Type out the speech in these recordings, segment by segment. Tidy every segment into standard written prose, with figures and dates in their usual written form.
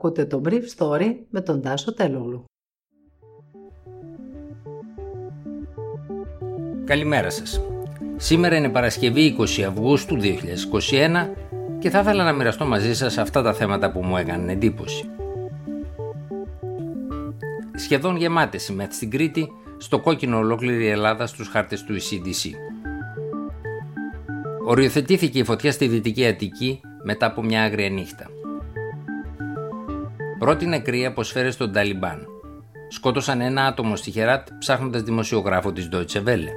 Ακούτε το Brief Story με τον Τάσο Τελόγλου. Καλημέρα σας. Σήμερα είναι Παρασκευή 20 Αυγούστου 2021 και θα ήθελα να μοιραστώ μαζί σας αυτά τα θέματα που μου έκαναν εντύπωση. Σχεδόν γεμάτες οι ΜΕΘ στην Κρήτη, στο κόκκινο ολόκληρη η Ελλάδα στους χάρτες του ECDC. Οριοθετήθηκε η φωτιά στη Δυτική Αττική μετά από μια άγρια νύχτα. Πρώτη νεκρή από σφαίρες των Ταλιμπάν. Σκότωσαν ένα άτομο στη Χεράτ ψάχνοντας δημοσιογράφο της Deutsche Welle.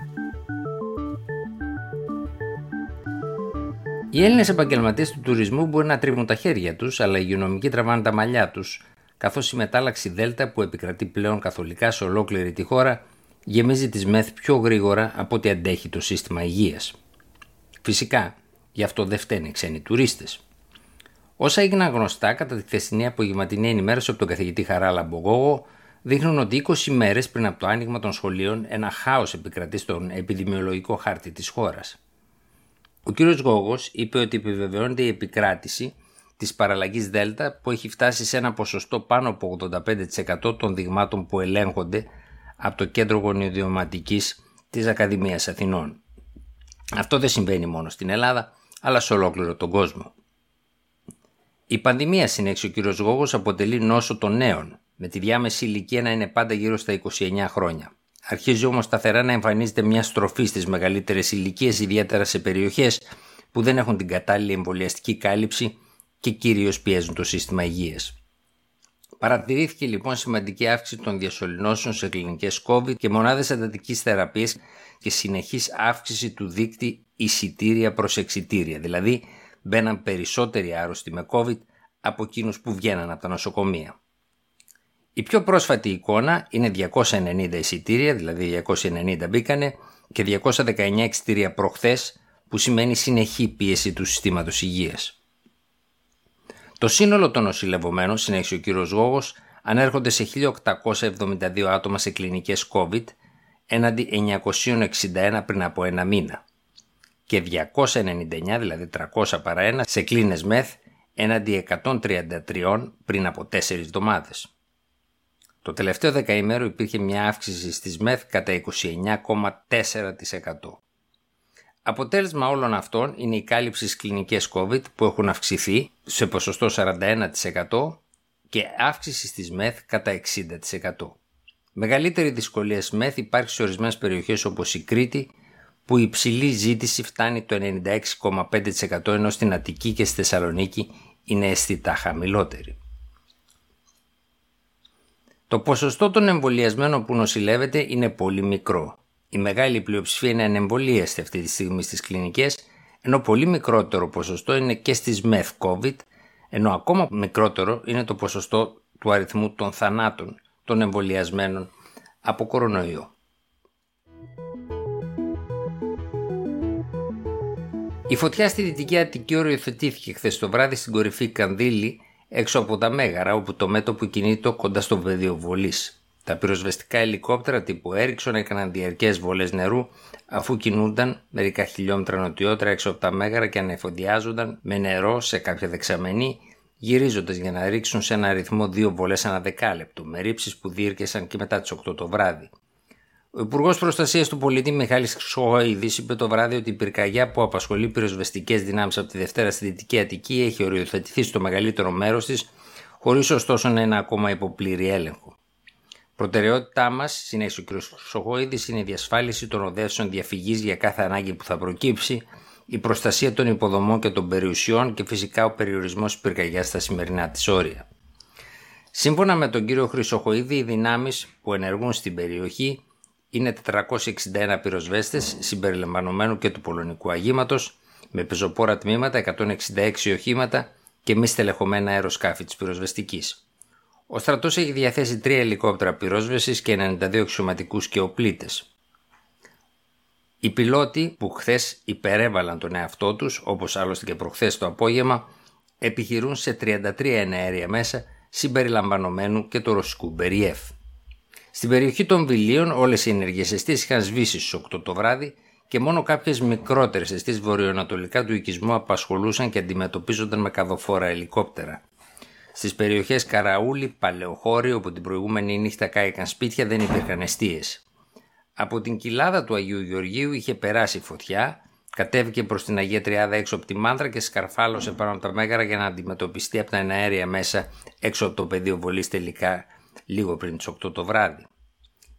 Οι Έλληνες επαγγελματίες του τουρισμού μπορεί να τρίβουν τα χέρια τους, αλλά οι υγειονομικοί τραβάνε τα μαλλιά τους, καθώς η μετάλλαξη Δέλτα που επικρατεί πλέον καθολικά σε ολόκληρη τη χώρα γεμίζει τις ΜΕΘ πιο γρήγορα από ό,τι αντέχει το σύστημα υγείας. Φυσικά, γι' αυτό δεν φταίνε οι ξένοι τουρίστες. Όσα έγιναν γνωστά κατά τη χθεσινή απογευματινή ενημέρωση από τον καθηγητή Χαράλαμπο Γώγο δείχνουν ότι 20 μέρες πριν από το άνοιγμα των σχολείων ένα χάος επικρατεί στον επιδημιολογικό χάρτη της χώρας. Ο κ. Γώγος είπε ότι επιβεβαιώνεται η επικράτηση της παραλλαγής Δέλτα που έχει φτάσει σε ένα ποσοστό πάνω από 85% των δειγμάτων που ελέγχονται από το κέντρο γονιοδιωματικής της Ακαδημίας Αθηνών. Αυτό δεν συμβαίνει μόνο στην Ελλάδα, αλλά σε ολόκληρο τον κόσμο. Η πανδημία, συνέχισε ο κύριος Γώγος, αποτελεί νόσο των νέων, με τη διάμεση ηλικία να είναι πάντα γύρω στα 29 χρόνια. Αρχίζει όμως σταθερά να εμφανίζεται μια στροφή στις μεγαλύτερες ηλικίες, ιδιαίτερα σε περιοχές που δεν έχουν την κατάλληλη εμβολιαστική κάλυψη και κυρίως πιέζουν το σύστημα υγείας. Παρατηρήθηκε λοιπόν σημαντική αύξηση των διασωληνώσεων σε κλινικές COVID και μονάδες εντατικής θεραπείας και συνεχής αύξηση του δείκτη εισιτήρια προς εξιτήρια, δηλαδή μπαίναν περισσότεροι άρρωστοι με COVID από εκείνους που βγαίναν από τα νοσοκομεία. Η πιο πρόσφατη εικόνα είναι 290 εισιτήρια, δηλαδή 290 μπήκανε, και 219 εξιτήρια προχθές, που σημαίνει συνεχή πίεση του συστήματος υγείας. Το σύνολο των νοσηλευομένων, συνέχισε ο κύριος Γώγος, ανέρχονται σε 1.872 άτομα σε κλινικές COVID, έναντι 961 πριν από ένα μήνα. Και 299, δηλαδή 300 παρά ένα, σε κλίνες ΜΕΘ έναντι 133 πριν από 4 εβδομάδες. Το τελευταίο δεκαημέρο υπήρχε μια αύξηση στις ΜΕΘ κατά 29,4%. Αποτέλεσμα όλων αυτών είναι η κάλυψη στις κλινικές COVID που έχουν αυξηθεί σε ποσοστό 41% και αύξηση στις ΜΕΘ κατά 60%. Μεγαλύτερη δυσκολία στις ΜΕΘ υπάρχει σε ορισμένες περιοχές όπως η Κρήτη, που η υψηλή ζήτηση φτάνει το 96,5% ενώ στην Αττική και στη Θεσσαλονίκη είναι αισθητά χαμηλότερη. Το ποσοστό των εμβολιασμένων που νοσηλεύεται είναι πολύ μικρό. Η μεγάλη πλειοψηφία είναι ανεμβολίαστη αυτή τη στιγμή στις κλινικές, ενώ πολύ μικρότερο ποσοστό είναι και στις ΜΕΘ COVID, ενώ ακόμα μικρότερο είναι το ποσοστό του αριθμού των θανάτων των εμβολιασμένων από κορονοϊό. Η φωτιά στη Δυτική Αττική οριοθετήθηκε χθες το βράδυ στην κορυφή Κανδύλη έξω από τα Μέγαρα, όπου το μέτωπο κινείται κοντά στο πεδίο βολής. Τα πυροσβεστικά ελικόπτερα τύπου Έριξον έκαναν διαρκές βολές νερού, αφού κινούνταν μερικά χιλιόμετρα νοτιότερα έξω από τα Μέγαρα και ανεφοδιάζονταν με νερό σε κάποια δεξαμενή, γυρίζοντας για να ρίξουν σε ένα ρυθμό 2 βολές ανά δεκάλεπτο, με ρήψεις που διήρκεσαν και μετά τις 8 το βράδυ. Ο Υπουργός Προστασίας του Πολίτη Μιχάλης Χρυσοχοίδης είπε το βράδυ ότι η πυρκαγιά που απασχολεί πυροσβεστικές δυνάμεις από τη Δευτέρα στη Δυτική Αττική έχει οριοθετηθεί στο μεγαλύτερο μέρος της, χωρίς ωστόσο να είναι ακόμα υποπλήρη έλεγχο. Προτεραιότητά μας, συνέχισε ο κ. Χρυσοχοίδης, είναι η διασφάλιση των οδεύσεων διαφυγής για κάθε ανάγκη που θα προκύψει, η προστασία των υποδομών και των περιουσιών και φυσικά ο περιορισμός της πυρκαγιάς στα σημερινά της όρια. Σύμφωνα με τον κ. Χρυσοχοίδη, οι δυνάμεις που ενεργούν στην περιοχή είναι 461 πυροσβέστες συμπεριλαμβανομένου και του πολωνικού αγήματος, με πεζοπόρα τμήματα, 166 οχήματα και μη στελεχωμένα αεροσκάφη της πυροσβεστικής. Ο στρατός έχει διαθέσει 3 ελικόπτερα πυρόσβεσης και 92 αξιωματικούς και οπλίτες. Οι πιλότοι που χθες υπερέβαλαν τον εαυτό τους, όπως άλλωστε και προχθές το απόγευμα, επιχειρούν σε 33 εναέρια μέσα συμπεριλαμβανομένου και του ρωσικού Μπεριέφ. Στην περιοχή των Βιλίων όλες οι ενεργές αιστείες είχαν σβήσει στις 8 το βράδυ και μόνο κάποιες μικρότερες αιστείες βορειοανατολικά του οικισμού απασχολούσαν και αντιμετωπίζονταν με καδοφόρα ελικόπτερα. Στις περιοχές Καραούλη, Παλαιοχώρη, όπου την προηγούμενη νύχτα κάηκαν σπίτια, δεν υπήρχαν εστίες. Από την κοιλάδα του Αγίου Γεωργίου είχε περάσει φωτιά, κατέβηκε προς την Αγία Τριάδα έξω από τη Μάνδρα και σκαρφάλωσε πάνω από τα Μέγαρα για να αντιμετωπιστεί από τα εναέρια μέσα έξω από το πεδίο βολής τελικά λίγο πριν τις 8 το βράδυ.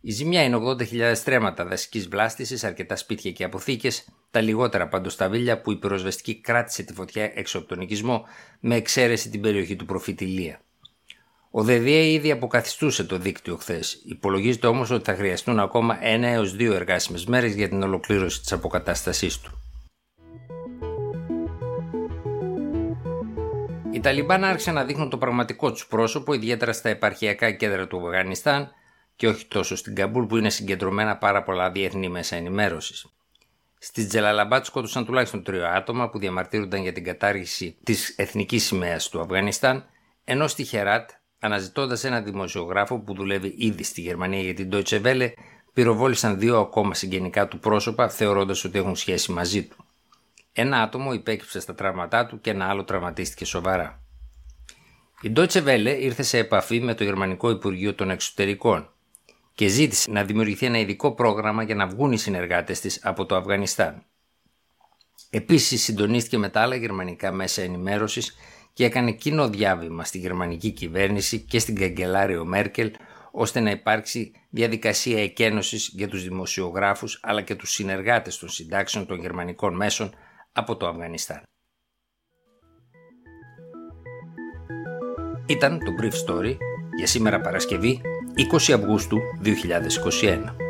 Η ζημιά είναι 80.000 στρέμματα δασικής βλάστησης, αρκετά σπίτια και αποθήκες, τα λιγότερα πάντως στα βίλια που η πυροσβεστική κράτησε τη φωτιά έξω από τον οικισμό, με εξαίρεση την περιοχή του προφήτη Λία. Ο ΔΕΔΙΑ ήδη αποκαθιστούσε το δίκτυο χθες. Υπολογίζεται όμως ότι θα χρειαστούν ακόμα 1 έως 2 εργάσιμες μέρες για την ολοκλήρωση της αποκατάστασής του. Οι Ταλιμπάν άρχισαν να δείχνουν το πραγματικό τους πρόσωπο, ιδιαίτερα στα επαρχιακά κέντρα του Αφγανιστάν και όχι τόσο στην Καμπούλ, που είναι συγκεντρωμένα πάρα πολλά διεθνή μέσα ενημέρωσης. Στη Τζελαλαμπάτ σκότωσαν τουλάχιστον 3 άτομα που διαμαρτύρονταν για την κατάργηση της εθνικής σημαίας του Αφγανιστάν, ενώ στη Χεράτ, αναζητώντας ένα δημοσιογράφο που δουλεύει ήδη στη Γερμανία για την Deutsche Welle, πυροβόλησαν 2 ακόμα συγγενικά του πρόσωπα, θεωρώντας ότι έχουν σχέση μαζί του. Ένα άτομο υπέκυψε στα τραύματά του και ένα άλλο τραυματίστηκε σοβαρά. Η Deutsche Welle ήρθε σε επαφή με το Γερμανικό Υπουργείο των Εξωτερικών και ζήτησε να δημιουργηθεί ένα ειδικό πρόγραμμα για να βγουν οι συνεργάτες της από το Αφγανιστάν. Επίσης, συντονίστηκε με τα άλλα γερμανικά μέσα ενημέρωσης και έκανε κοινό διάβημα στη γερμανική κυβέρνηση και στην καγκελάριο Μέρκελ, ώστε να υπάρξει διαδικασία εκένωσης για τους δημοσιογράφους αλλά και τους συνεργάτες των συντάξεων των γερμανικών μέσων από το Αφγανιστάν. Ήταν το Brief Story για σήμερα Παρασκευή, 20 Αυγούστου 2021.